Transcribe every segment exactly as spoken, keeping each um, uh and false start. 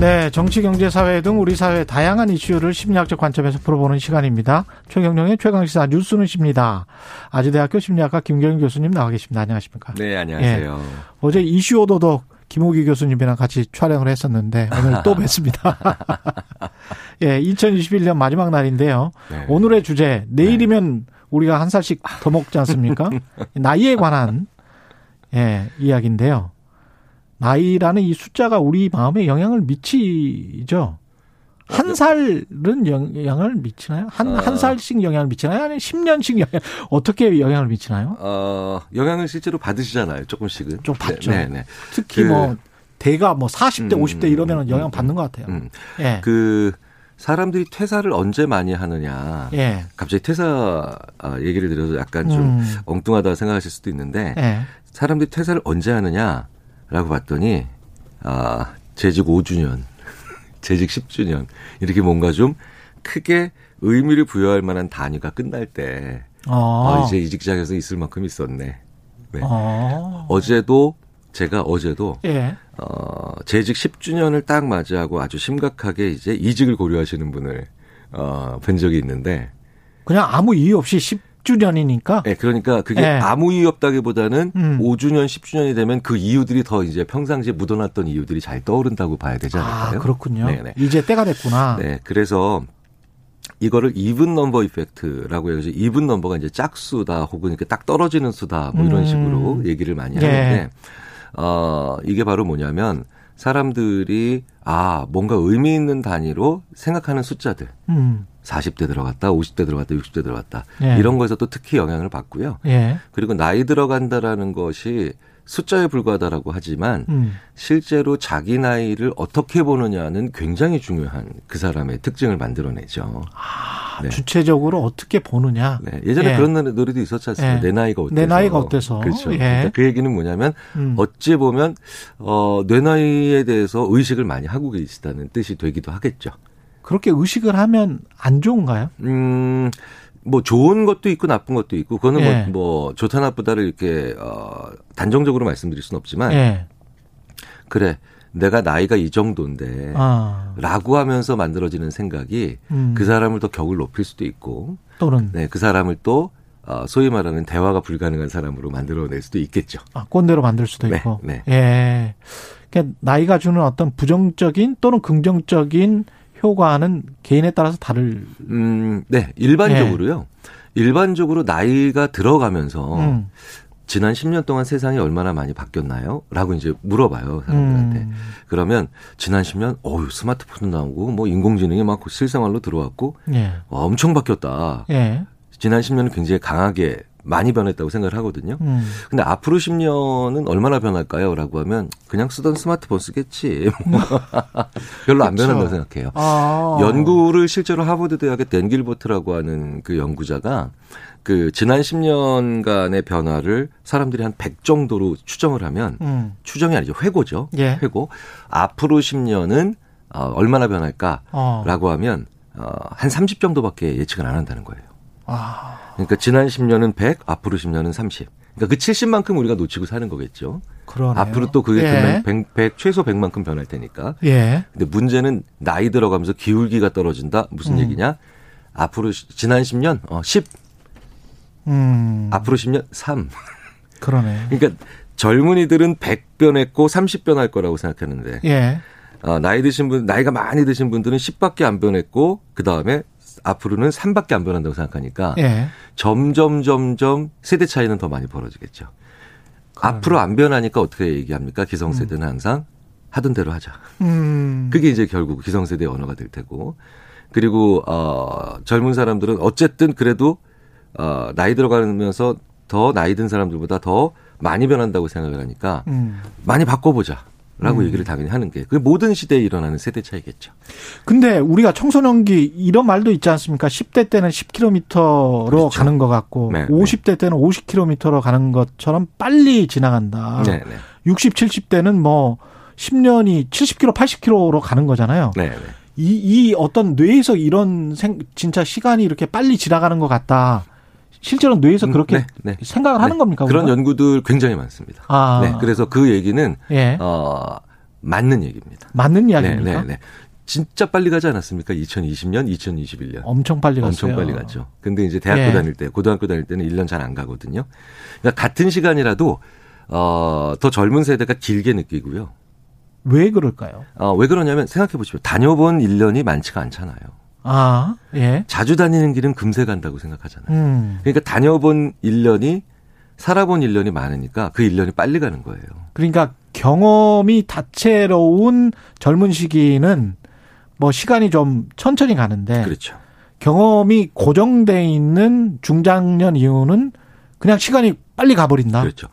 네, 정치, 경제, 사회 등 우리 사회의 다양한 이슈를 심리학적 관점에서 풀어보는 시간입니다. 최경영의 최강시사 뉴스는 십니다. 아주대학교 심리학과 김경인 교수님 나와 계십니다. 안녕하십니까? 네, 안녕하세요. 예, 어제 이슈 오도독 김호기 교수님이랑 같이 촬영을 했었는데 오늘 또 뵙습니다. 예, 이천이십일 년 마지막 날인데요. 네. 오늘의 주제, 내일이면 네. 우리가 한 살씩 더 먹지 않습니까? 나이에 관한 예, 이야기인데요. 나이라는 이 숫자가 우리 마음에 영향을 미치죠. 한 살은 영향을 미치나요? 한, 한 살씩 영향을 미치나요? 아니면 십 년씩 영향, 어떻게 영향을 미치나요? 어, 영향을 실제로 받으시잖아요. 조금씩은. 좀 받죠. 네, 네, 네. 특히 그, 뭐, 대가 뭐 사십 대, 음, 오십 대 이러면 영향 받는 것 같아요. 음. 예. 그, 사람들이 퇴사를 언제 많이 하느냐. 예. 갑자기 퇴사 얘기를 드려서 약간 좀 음. 엉뚱하다 생각하실 수도 있는데, 예. 사람들이 퇴사를 언제 하느냐. 라고 봤더니 아, 재직 오 주년, 재직 십 주년 이렇게 뭔가 좀 크게 의미를 부여할 만한 단위가 끝날 때 아. 아, 이제 이직장에서 있을 만큼 있었네. 네. 아. 어제도 제가 어제도 예. 어, 재직 십 주년을 딱 맞이하고 아주 심각하게 이제 이직을 고려하시는 분을 어, 뵌 적이 있는데 그냥 아무 이유 없이 십 주년이니까. 네, 그러니까 그게 네. 아무 이유 없다기보다는 음. 오 주년, 십 주년이 되면 그 이유들이 더 이제 평상시에 묻어놨던 이유들이 잘 떠오른다고 봐야 되지 않을까요? 아, 그렇군요. 네네. 이제 때가 됐구나. 네, 그래서 이거를 이븐 넘버 이펙트라고 해서 이븐 넘버가 이제 짝수다 혹은 이렇게 딱 떨어지는 수다 뭐 이런 음. 식으로 얘기를 많이 네. 하는데 어, 이게 바로 뭐냐면 사람들이 아 뭔가 의미 있는 단위로 생각하는 숫자들. 음. 사십 대 들어갔다, 오십 대 들어갔다, 육십 대 들어갔다. 예. 이런 거에서 또 특히 영향을 받고요. 예. 그리고 나이 들어간다라는 것이 숫자에 불과하다라고 하지만 음. 실제로 자기 나이를 어떻게 보느냐는 굉장히 중요한 그 사람의 특징을 만들어내죠. 아, 네. 주체적으로 어떻게 보느냐. 네. 예전에 예. 그런 노래도 있었지 않습니까? 예. 내 나이가 어때서. 내 나이가 어때서. 그렇죠. 예. 그러니까 그 얘기는 뭐냐면 음. 어찌 보면 어, 내 나이에 대해서 의식을 많이 하고 계시다는 뜻이 되기도 하겠죠. 그렇게 의식을 하면 안 좋은가요? 음, 뭐 좋은 것도 있고 나쁜 것도 있고 그거는 예. 뭐, 뭐 좋다 나쁘다를 이렇게 어, 단정적으로 말씀드릴 수는 없지만 예. 그래 내가 나이가 이 정도인데 아. 라고 하면서 만들어지는 생각이 음. 그 사람을 더 격을 높일 수도 있고 또는 네, 그 사람을 또 어, 소위 말하는 대화가 불가능한 사람으로 만들어낼 수도 있겠죠. 아, 꼰대로 만들 수도 네, 있고. 네. 예. 그러니까 나이가 주는 어떤 부정적인 또는 긍정적인 효과는 개인에 따라서 다를. 음, 네, 일반적으로요. 예. 일반적으로 나이가 들어가면서 음. 지난 십 년 동안 세상이 얼마나 많이 바뀌었나요? 라고 이제 물어봐요, 사람들한테. 음. 그러면 지난 십 년, 어유 스마트폰도 나오고, 뭐 인공지능이 막 실생활로 들어왔고, 예. 와, 엄청 바뀌었다. 예. 지난 십 년은 굉장히 강하게 많이 변했다고 생각을 하거든요. 음. 근데 앞으로 십 년은 얼마나 변할까요? 라고 하면 그냥 쓰던 스마트폰 쓰겠지. 별로 안 그렇죠. 변한다고 생각해요. 아. 연구를 실제로 하버드 대학의 댄길버트라고 하는 그 연구자가 그 지난 십 년간의 변화를 사람들이 한 백 정도로 추정을 하면 음. 추정이 아니죠. 회고죠. 예. 회고. 앞으로 십 년은 얼마나 변할까라고 어. 하면 한 삼십 정도밖에 예측을 안 한다는 거예요. 아. 그러니까 지난 십 년은 백, 앞으로 십 년은 삼십. 그러니까 그 칠십만큼 우리가 놓치고 사는 거겠죠. 그러네요. 앞으로 또 그게 예. 백, 백, 최소 백만큼 변할 테니까. 예. 근데 문제는 나이 들어가면서 기울기가 떨어진다. 무슨 음. 얘기냐? 앞으로 지난 십 년 어, 십. 음. 앞으로 십 년 삼. 그러네. 그러니까 젊은이들은 백 변했고 삼십 변할 거라고 생각하는데. 예. 어, 나이 드신 분, 나이가 많이 드신 분들은 십밖에 안 변했고 그 다음에. 앞으로는 삼밖에 안 변한다고 생각하니까 예. 점점 점점 세대 차이는 더 많이 벌어지겠죠. 그러네. 앞으로 안 변하니까 어떻게 얘기합니까? 기성세대는 음. 항상 하던 대로 하자. 음. 그게 이제 결국 기성세대의 언어가 될 테고. 그리고 어, 젊은 사람들은 어쨌든 그래도 어, 나이 들어가면서 더 나이 든 사람들보다 더 많이 변한다고 생각을 하니까 음. 많이 바꿔보자. 라고 음. 얘기를 당연히 하는 게 그게 모든 시대에 일어나는 세대 차이겠죠. 근데 우리가 청소년기 이런 말도 있지 않습니까? 십 대 때는 십 킬로미터로 그렇죠. 가는 것 같고 네, 오십 대 때는 오십 킬로미터로 가는 것처럼 빨리 지나간다. 네, 네. 육십, 칠십 대는 뭐 십 년이 칠십 킬로미터, 팔십 킬로미터로 가는 거잖아요. 네, 네. 이, 이 어떤 뇌에서 이런 생, 진짜 시간이 이렇게 빨리 지나가는 것 같다. 실제로 뇌에서 그렇게 네, 네. 생각을 네. 하는 겁니까? 그런 우리가? 연구들 굉장히 많습니다. 아. 네, 그래서 그 얘기는 예. 어, 맞는 얘기입니다. 맞는 이야기입니까? 네, 네, 네. 진짜 빨리 가지 않았습니까? 이천이십 년, 이천이십일 년. 엄청 빨리 갔어요. 엄청 빨리 갔죠. 근데 이제 대학교 예. 다닐 때, 고등학교 다닐 때는 일 년 잘 안 가거든요. 그러니까 같은 시간이라도 어, 더 젊은 세대가 길게 느끼고요. 왜 그럴까요? 어, 왜 그러냐면 생각해 보십시오. 다녀본 일 년이 많지가 않잖아요. 아, 예. 자주 다니는 길은 금세 간다고 생각하잖아요. 음. 그러니까 다녀본 일 년이 살아본 일 년이 많으니까 그 일 년이 빨리 가는 거예요. 그러니까 경험이 다채로운 젊은 시기는 뭐 시간이 좀 천천히 가는데 그렇죠. 경험이 고정돼 있는 중장년 이후는 그냥 시간이 빨리 가버린다. 그렇죠.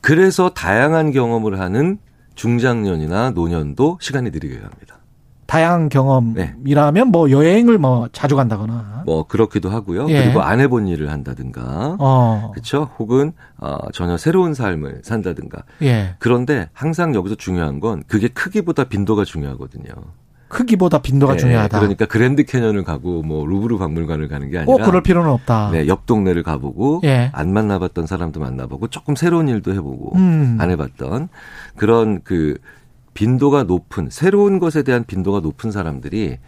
그래서 다양한 경험을 하는 중장년이나 노년도 시간이 느리게 갑니다. 다양한 경험이라면 네. 뭐 여행을 뭐 자주 간다거나 뭐 그렇기도 하고요. 예. 그리고 안 해본 일을 한다든가, 어. 그렇죠. 혹은 어, 전혀 새로운 삶을 산다든가. 예. 그런데 항상 여기서 중요한 건 그게 크기보다 빈도가 중요하거든요. 크기보다 빈도가 네. 중요하다. 그러니까 그랜드 캐년을 가고 뭐 루브르 박물관을 가는 게 아니라 꼭 그럴 필요는 없다. 네, 옆 동네를 가보고 예. 안 만나봤던 사람도 만나보고 조금 새로운 일도 해보고 음. 안 해봤던 그런 그. 빈도가 높은 새로운 것에 대한 빈도가 높은 사람들이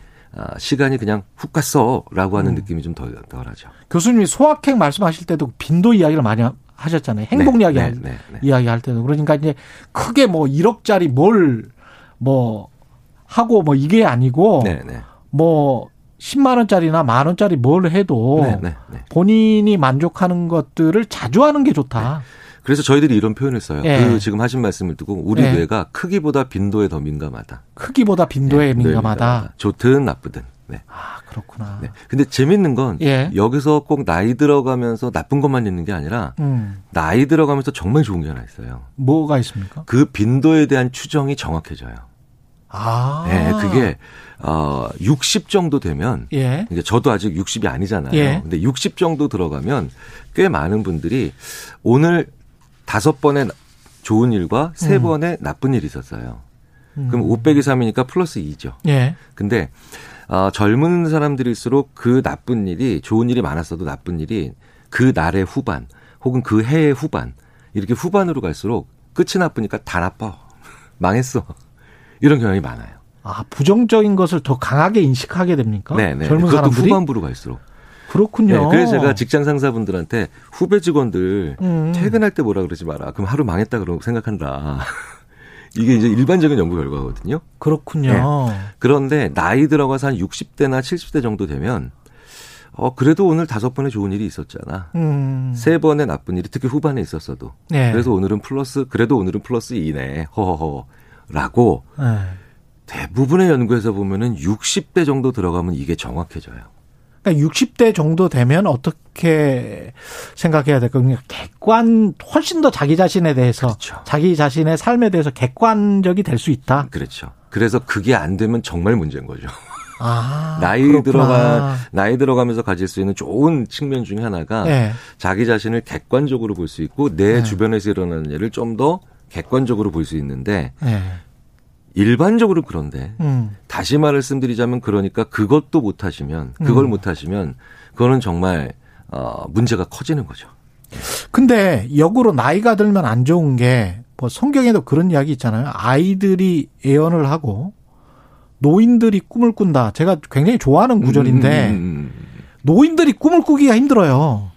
시간이 그냥 훅 갔어라고 하는 음. 느낌이 좀 덜, 덜하죠. 교수님이 소확행 말씀하실 때도 빈도 이야기를 많이 하셨잖아요. 행복 네, 이야기 네, 네, 네. 이야기할 때도 그러니까 이제 크게 뭐 일억짜리 뭘 뭐 하고 뭐 이게 아니고 네, 네. 뭐 십만 원짜리나 만 원짜리 뭘 해도 네, 네, 네. 본인이 만족하는 것들을 자주 하는 게 좋다. 네. 그래서 저희들이 이런 표현을 써요. 예. 그 지금 하신 말씀을 듣고 우리 예. 뇌가 크기보다 빈도에 더 민감하다. 크기보다 빈도에 네, 민감하다. 민감하다. 좋든 나쁘든. 네. 아 그렇구나. 네. 근데 재밌는 건 예. 여기서 꼭 나이 들어가면서 나쁜 것만 있는 게 아니라 음. 나이 들어가면서 정말 좋은 게 하나 있어요. 뭐가 있습니까? 그 빈도에 대한 추정이 정확해져요. 아. 네, 그게 어, 육십 정도 되면 예. 이제 저도 아직 육십이 아니잖아요. 예. 근데 육십 정도 들어가면 꽤 많은 분들이 오늘 다섯 번의 좋은 일과 세 음. 번의 나쁜 일이 있었어요. 음. 그럼 오 빼기 삼이니까 플러스 이죠. 예. 근데 어, 젊은 사람들일수록 그 나쁜 일이 좋은 일이 많았어도 나쁜 일이 그 날의 후반 혹은 그 해의 후반 이렇게 후반으로 갈수록 끝이 나쁘니까 다 나빠. 망했어. 이런 경향이 많아요. 아, 부정적인 것을 더 강하게 인식하게 됩니까? 네네. 젊은 그것도 사람들이? 후반부로 갈수록. 그렇군요. 네, 그래서 제가 직장 상사분들한테 후배 직원들 음. 퇴근할 때 뭐라 그러지 마라. 그럼 하루 망했다 그러고 생각한다. 이게 이제 일반적인 연구 결과거든요. 그렇군요. 네. 그런데 나이 들어가서 한 육십 대나 칠십 대 정도 되면 어 그래도 오늘 다섯 번의 좋은 일이 있었잖아. 음. 세 번의 나쁜 일이 특히 후반에 있었어도. 네. 그래서 오늘은 플러스 그래도 오늘은 플러스 이네. 허허허라고 네. 대부분의 연구에서 보면은 육십 대 정도 들어가면 이게 정확해져요. 그러니까 육십 대 정도 되면 어떻게 생각해야 될까? 그러니까 객관, 훨씬 더 자기 자신에 대해서, 그렇죠. 자기 자신의 삶에 대해서 객관적이 될 수 있다. 그렇죠. 그래서 그게 안 되면 정말 문제인 거죠. 아, 나이 그렇구나. 들어가 나이 들어가면서 가질 수 있는 좋은 측면 중에 하나가 네. 자기 자신을 객관적으로 볼 수 있고 내 네. 주변에서 일어나는 일을 좀 더 객관적으로 볼 수 있는데. 네. 일반적으로 그런데 음. 다시 말씀드리자면 그러니까 그것도 못하시면 그걸 음. 못하시면 그거는 정말 어, 문제가 커지는 거죠. 근데 역으로 나이가 들면 안 좋은 게 뭐 성경에도 그런 이야기 있잖아요. 아이들이 예언을 하고 노인들이 꿈을 꾼다. 제가 굉장히 좋아하는 구절인데 음. 노인들이 꿈을 꾸기가 힘들어요.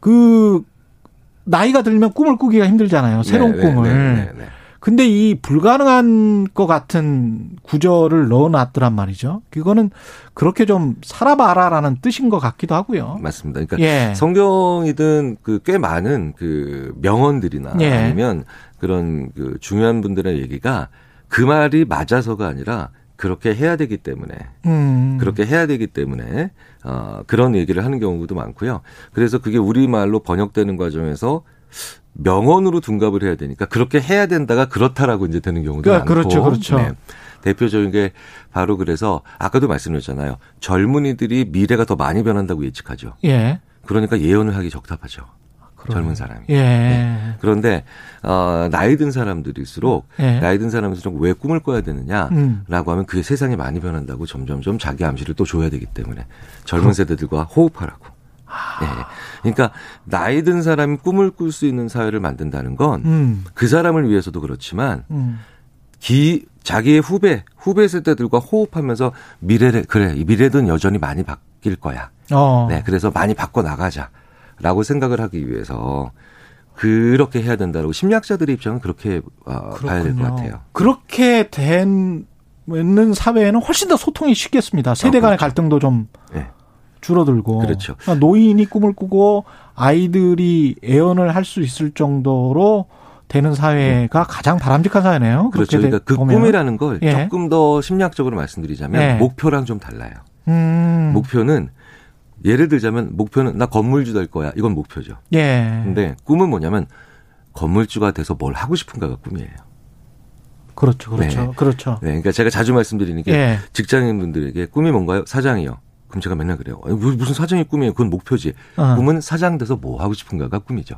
그 나이가 들면 꿈을 꾸기가 힘들잖아요. 새로운 네, 꿈을. 네, 네, 네, 네. 근데 이 불가능한 것 같은 구절을 넣어놨더란 말이죠. 그거는 그렇게 좀 살아봐라라는 뜻인 것 같기도 하고요. 맞습니다. 그러니까 예. 성경이든 그 꽤 많은 그 명언들이나 예. 아니면 그런 그 중요한 분들의 얘기가 그 말이 맞아서가 아니라 그렇게 해야 되기 때문에 음. 그렇게 해야 되기 때문에 어, 그런 얘기를 하는 경우도 많고요. 그래서 그게 우리말로 번역되는 과정에서 명언으로 둔갑을 해야 되니까 그렇게 해야 된다가 그렇다라고 이제 되는 경우도 그러니까 많고. 그렇죠, 그렇죠. 네. 대표적인 게 바로 그래서 아까도 말씀드렸잖아요. 젊은이들이 미래가 더 많이 변한다고 예측하죠. 예. 그러니까 예언을 하기 적답하죠. 그러네. 젊은 사람이. 예. 네. 그런데 어, 나이 든 사람들일수록 예. 나이 든 사람일수록 왜 꿈을 꿔야 되느냐라고 음. 하면 그게 세상이 많이 변한다고 점점점 자기 암시를 또 줘야 되기 때문에 젊은 그럼. 세대들과 호흡하라고. 예. 네. 그러니까 나이 든 사람이 꿈을 꿀 수 있는 사회를 만든다는 건 음. 그 사람을 위해서도 그렇지만 음. 기 자기의 후배 후배 세대들과 호흡하면서 미래를 그래 이 미래든 여전히 많이 바뀔 거야. 어. 네. 그래서 많이 바꿔 나가자라고 생각을 하기 위해서 그렇게 해야 된다라고 심리학자들의 입장은 그렇게 어, 봐야 될 것 같아요. 그렇게 된 있는 사회에는 훨씬 더 소통이 쉽겠습니다. 세대 어, 그렇죠. 간의 갈등도 좀. 네. 줄어들고 그렇죠. 그러니까 노인이 꿈을 꾸고 아이들이 애언을 할 수 있을 정도로 되는 사회가 가장 바람직한 사회네요. 그렇죠. 그러니까 되, 그 보면. 꿈이라는 걸 예. 조금 더 심리학적으로 말씀드리자면 예. 목표랑 좀 달라요. 음. 목표는 예를 들자면 목표는 나 건물주 될 거야. 이건 목표죠. 예. 근데 꿈은 뭐냐면 건물주가 돼서 뭘 하고 싶은가가 꿈이에요. 그렇죠. 그렇죠. 네. 그렇죠. 네. 그러니까 제가 자주 말씀드리는 게 예. 직장인분들에게 꿈이 뭔가요? 사장이요. 그럼 제가 맨날 그래요. 무슨 사장이 꿈이에요. 그건 목표지. 어. 꿈은 사장 돼서 뭐 하고 싶은가가 꿈이죠.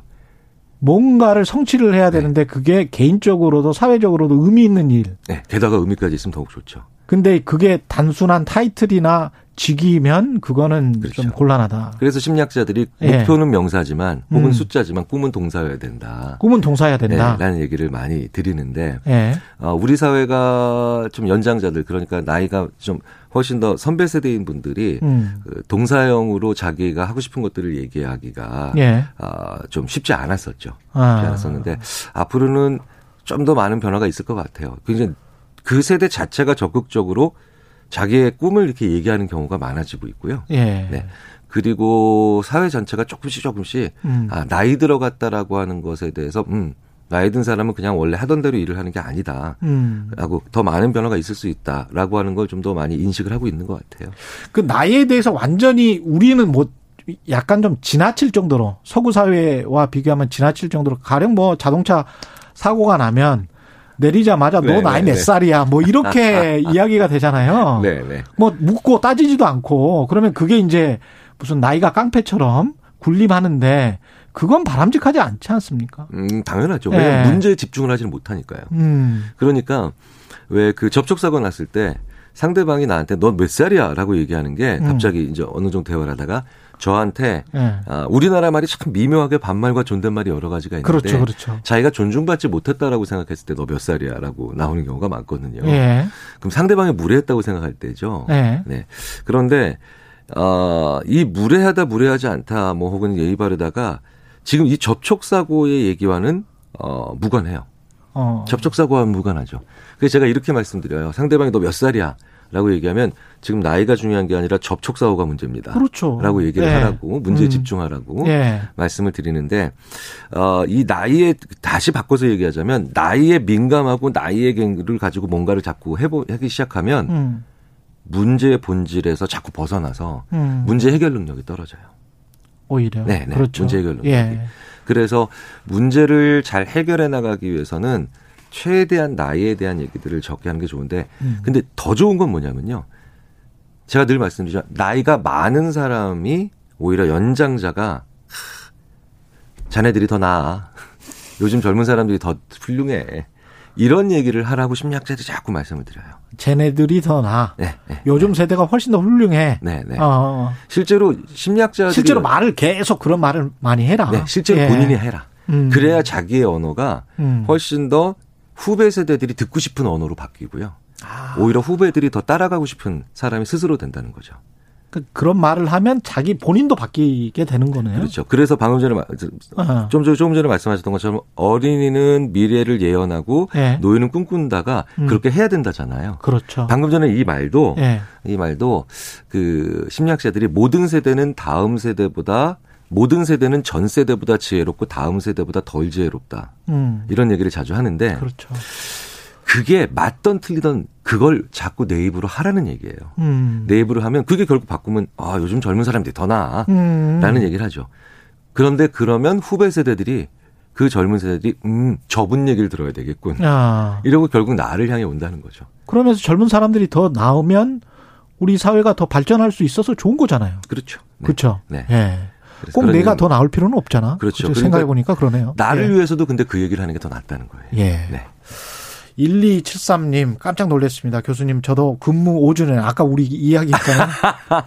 뭔가를 성취를 해야 네. 되는데 그게 개인적으로도 사회적으로도 의미 있는 일. 네. 게다가 의미까지 있으면 더욱 좋죠. 근데 그게 단순한 타이틀이나 직위면 그거는 그렇죠. 좀 곤란하다. 그래서 심리학자들이 예. 목표는 명사지만 혹은 음. 숫자지만 꿈은 동사여야 된다. 꿈은 동사여야 된다. 네, 라는 얘기를 많이 드리는데 예. 어, 우리 사회가 좀 연장자들 그러니까 나이가 좀 훨씬 더 선배 세대인 분들이 음. 그 동사형으로 자기가 하고 싶은 것들을 얘기하기가 예. 어, 좀 쉽지 않았었죠. 아. 쉽지 않았었는데 앞으로는 좀 더 많은 변화가 있을 것 같아요. 굉장히 그 세대 자체가 적극적으로 자기의 꿈을 이렇게 얘기하는 경우가 많아지고 있고요. 예. 네. 그리고 사회 전체가 조금씩 조금씩 음. 아, 나이 들어갔다라고 하는 것에 대해서 음, 나이 든 사람은 그냥 원래 하던 대로 일을 하는 게 아니다. 음. 라고 더 많은 변화가 있을 수 있다라고 하는 걸 좀 더 많이 인식을 하고 있는 것 같아요. 그 나이에 대해서 완전히 우리는 뭐 약간 좀 지나칠 정도로 서구 사회와 비교하면 지나칠 정도로 가령 뭐 자동차 사고가 나면 내리자마자 네, 너 나이 네, 몇 네. 살이야 뭐 이렇게 이야기가 되잖아요. 네, 네. 뭐 묻고 따지지도 않고 그러면 그게 이제 무슨 나이가 깡패처럼 군림하는데 그건 바람직하지 않지 않습니까? 음, 당연하죠. 네. 왜냐하면 문제에 집중을 하지는 못하니까요. 음. 그러니까 왜 그 접촉사고 났을 때 상대방이 나한테 너 몇 살이야 라고 얘기하는 게 갑자기 음. 이제 어느 정도 대화를 하다가 저한테 네. 아, 우리나라 말이 참 미묘하게 반말과 존댓말이 여러 가지가 있는데 그렇죠, 그렇죠. 자기가 존중받지 못했다라고 생각했을 때 너 몇 살이야 라고 나오는 경우가 많거든요. 예. 그럼 상대방이 무례했다고 생각할 때죠. 예. 네. 그런데 어, 이 무례하다 무례하지 않다 뭐 혹은 예의 바르다가 지금 이 접촉사고의 얘기와는 어, 무관해요. 어. 접촉사고와는 무관하죠. 그래서 제가 이렇게 말씀드려요. 상대방이 너 몇 살이야? 라고 얘기하면 지금 나이가 중요한 게 아니라 접촉사고가 문제입니다. 그렇죠. 라고 얘기를 예. 하라고 문제에 음. 집중하라고 예. 말씀을 드리는데 어, 이 나이에 다시 바꿔서 얘기하자면 나이에 민감하고 나이의 갱을 가지고 뭔가를 자꾸 해보, 하기 시작하면 음. 문제의 본질에서 자꾸 벗어나서 음. 문제 해결 능력이 떨어져요. 오히려. 네. 네. 그렇죠. 문제 해결 능력이. 예. 그래서 문제를 잘 해결해 나가기 위해서는 최대한 나이에 대한 얘기들을 적게 하는 게 좋은데 음. 근데 더 좋은 건 뭐냐면요. 제가 늘 말씀드리죠. 나이가 많은 사람이 오히려 연장자가 자네들이 더 나아. 요즘 젊은 사람들이 더 훌륭해. 이런 얘기를 하라고 심리학자들이 자꾸 말씀을 드려요. 쟤네들이 더 나아. 네, 네, 요즘 네. 세대가 훨씬 더 훌륭해. 네, 네. 어. 실제로 심리학자들이. 실제로 말을 계속 그런 말을 많이 해라. 네, 실제로 예. 본인이 해라. 음. 그래야 자기의 언어가 음. 훨씬 더 후배 세대들이 듣고 싶은 언어로 바뀌고요. 아. 오히려 후배들이 더 따라가고 싶은 사람이 스스로 된다는 거죠. 그, 그런 말을 하면 자기 본인도 바뀌게 되는 거네요. 그렇죠. 그래서 방금 전에, 아. 좀, 조금 전에 말씀하셨던 것처럼 어린이는 미래를 예언하고 예. 노인은 꿈꾼다가 음. 그렇게 해야 된다잖아요. 그렇죠. 방금 전에 이 말도, 예. 이 말도 그 심리학자들이 모든 세대는 다음 세대보다 모든 세대는 전 세대보다 지혜롭고 다음 세대보다 덜 지혜롭다. 음. 이런 얘기를 자주 하는데 그렇죠. 그게 맞던 틀리던 그걸 자꾸 내 입으로 하라는 얘기예요. 음. 내 입으로 하면 그게 결국 바꾸면 아 요즘 젊은 사람들이 더 나아 음. 라는 얘기를 하죠. 그런데 그러면 후배 세대들이 그 젊은 세대들이 음 저분 얘기를 들어야 되겠군. 아. 이러고 결국 나를 향해 온다는 거죠. 그러면서 젊은 사람들이 더 나오면 우리 사회가 더 발전할 수 있어서 좋은 거잖아요. 그렇죠. 네. 그렇죠. 네. 네. 꼭 내가 더 나올 필요는 없잖아. 그렇죠. 그렇죠. 생각해 보니까 그러네요. 나를 예. 위해서도 근데 그 얘기를 하는 게 더 낫다는 거예요. 예. 네. 일이칠삼 님 깜짝 놀랐습니다. 교수님 저도 근무 오 주년 아까 우리 이야기했잖아요.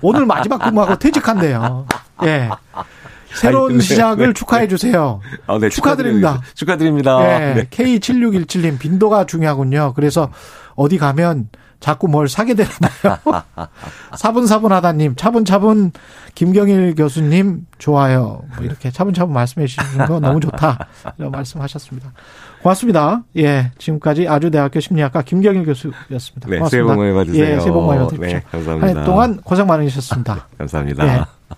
오늘 마지막 근무하고 퇴직한대요. 예. 새로운 아니, 네, 시작을 네, 축하해 주세요. 아, 네, 축하드립니다. 축하드립니다. 축하드립니다. 네, 네. 케이 칠육일칠 님 빈도가 중요하군요. 그래서 어디 가면 자꾸 뭘 사게 되나요? 사분사분하다님 차분차분 김경일 교수님 좋아요. 뭐 이렇게 차분차분 말씀해 주시는 거 너무 좋다. 이런 말씀하셨습니다. 고맙습니다. 예, 지금까지 아주대학교 심리학과 김경일 교수였습니다. 고맙습니다. 네, 새해 복 많이 받으세요. 예, 새해 복 많이 받으십시오. 네, 감사합니다. 한 해 동안 고생 많으셨습니다. 감사합니다. 예.